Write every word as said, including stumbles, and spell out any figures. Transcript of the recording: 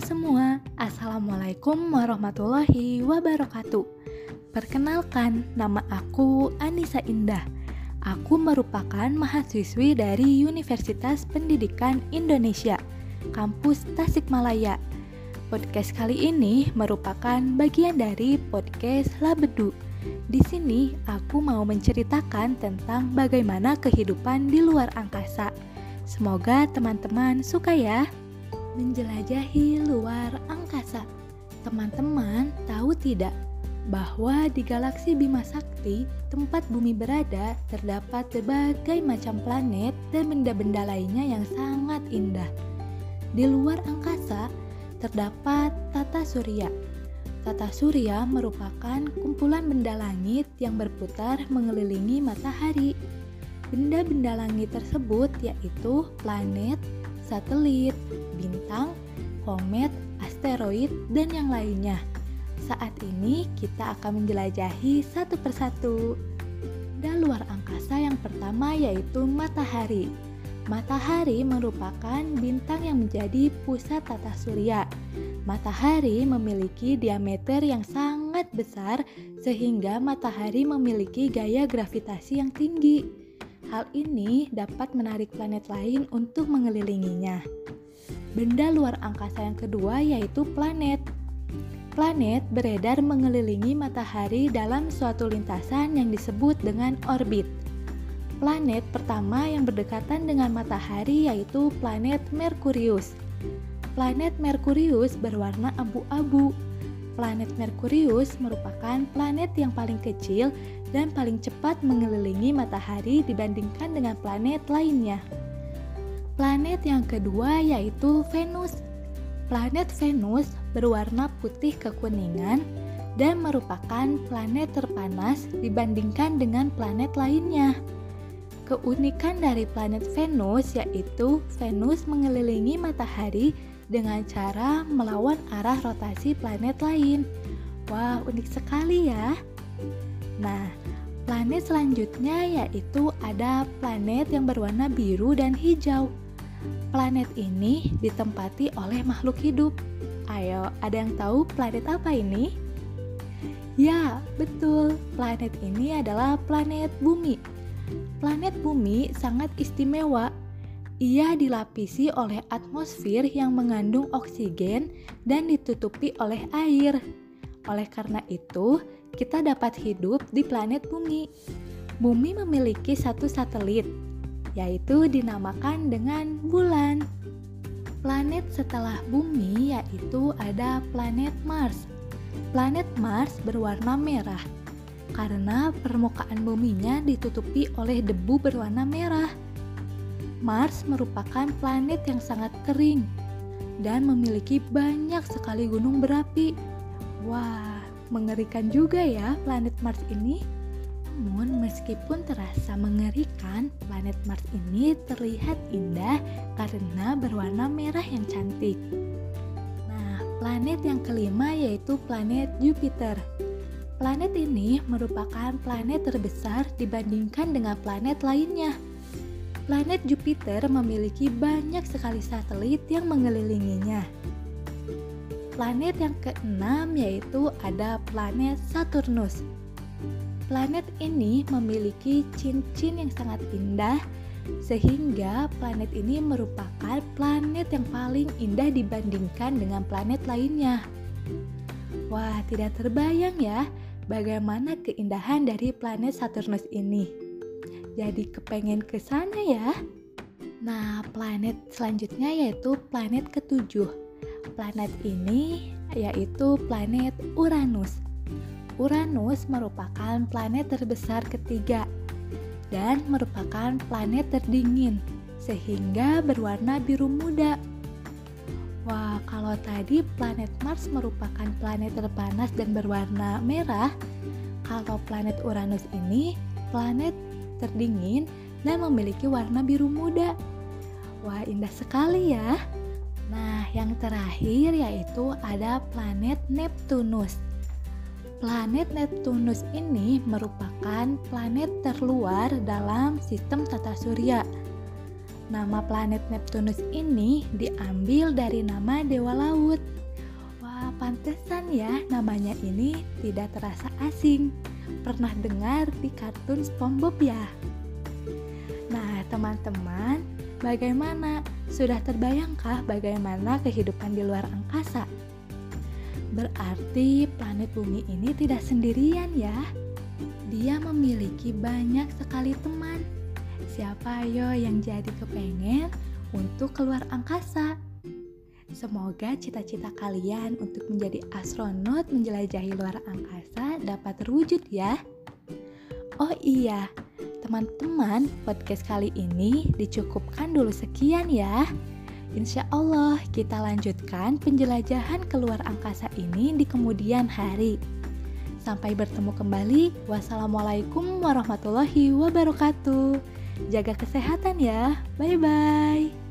Halo semua, Assalamualaikum warahmatullahi wabarakatuh. Perkenalkan, nama aku Anissa Indah. Aku merupakan mahasiswi dari Universitas Pendidikan Indonesia, kampus Tasikmalaya. Podcast kali ini merupakan bagian dari podcast Labedu. Di sini aku mau menceritakan tentang bagaimana kehidupan di luar angkasa. Semoga teman-teman suka ya. Menjelajahi luar angkasa. Teman-teman tahu tidak bahwa di galaksi Bima Sakti, tempat bumi berada, terdapat berbagai macam planet dan benda-benda lainnya yang sangat indah. Di luar angkasa terdapat tata surya. Tata surya merupakan kumpulan benda langit yang berputar mengelilingi matahari. Benda-benda langit tersebut yaitu planet, satelit, bintang, komet, asteroid, dan yang lainnya. Saat ini kita akan menjelajahi satu persatu. Dan luar angkasa yang pertama yaitu matahari. Matahari merupakan bintang yang menjadi pusat tata surya. Matahari memiliki diameter yang sangat besar sehingga matahari memiliki gaya gravitasi yang tinggi. Hal ini dapat menarik planet lain untuk mengelilinginya. Benda luar angkasa yang kedua yaitu planet. Planet beredar mengelilingi matahari dalam suatu lintasan yang disebut dengan orbit. Planet pertama yang berdekatan dengan matahari yaitu planet Merkurius. Planet Merkurius berwarna abu-abu. Planet Merkurius merupakan planet yang paling kecil dan paling cepat mengelilingi matahari dibandingkan dengan planet lainnya. Planet yang kedua yaitu Venus. Planet Venus berwarna putih kekuningan dan merupakan planet terpanas dibandingkan dengan planet lainnya. Keunikan dari planet Venus yaitu Venus mengelilingi matahari dengan cara melawan arah rotasi planet lain. Wah, unik sekali ya. Nah, planet selanjutnya yaitu ada planet yang berwarna biru dan hijau. Planet ini ditempati oleh makhluk hidup. Ayo, ada yang tahu planet apa ini? Ya, betul. Planet ini adalah planet Bumi. Planet Bumi sangat istimewa. Ia dilapisi oleh atmosfer yang mengandung oksigen dan ditutupi oleh air. Oleh karena itu, kita dapat hidup di planet Bumi. Bumi memiliki satu satelit, yaitu dinamakan dengan bulan. Planet setelah bumi yaitu ada planet Mars. Planet Mars berwarna merah karena permukaan buminya ditutupi oleh debu berwarna merah. Mars merupakan planet yang sangat kering dan memiliki banyak sekali gunung berapi. Wah, mengerikan juga ya planet Mars ini. Namun meskipun terasa mengerikan, planet Mars ini terlihat indah karena berwarna merah yang cantik. Nah, planet yang kelima yaitu planet Jupiter. Planet ini merupakan planet terbesar dibandingkan dengan planet lainnya. Planet Jupiter memiliki banyak sekali satelit yang mengelilinginya. Planet yang keenam yaitu ada planet Saturnus. Planet ini memiliki cincin yang sangat indah sehingga planet ini merupakan planet yang paling indah dibandingkan dengan planet lainnya. Wah, tidak terbayang ya bagaimana keindahan dari planet Saturnus ini. Jadi kepengen ke sana ya. Nah, planet selanjutnya yaitu planet ketujuh. Planet ini yaitu planet Uranus. Uranus merupakan planet terbesar ketiga dan merupakan planet terdingin sehingga berwarna biru muda. Wah, kalau tadi planet Mars merupakan planet terpanas dan berwarna merah, kalau planet Uranus ini planet terdingin dan memiliki warna biru muda. Wah, indah sekali ya. Nah, yang terakhir yaitu ada planet Neptunus. Planet Neptunus ini merupakan planet terluar dalam sistem tata surya. Nama planet Neptunus ini diambil dari nama dewa laut. Wah, pantesan ya namanya ini tidak terasa asing. Pernah dengar di kartun SpongeBob ya? Nah, teman-teman, bagaimana? Sudah terbayangkah bagaimana kehidupan di luar angkasa? Berarti planet bumi ini tidak sendirian ya. Dia memiliki banyak sekali teman. Siapa yo yang jadi kepengen untuk keluar angkasa? Semoga cita-cita kalian untuk menjadi astronot menjelajahi luar angkasa dapat terwujud ya. Oh iya, teman-teman, podcast kali ini dicukupkan dulu sekian ya. Insya Allah kita lanjutkan penjelajahan keluar angkasa ini di kemudian hari. Sampai bertemu kembali. Wassalamualaikum warahmatullahi wabarakatuh. Jaga kesehatan ya. Bye-bye.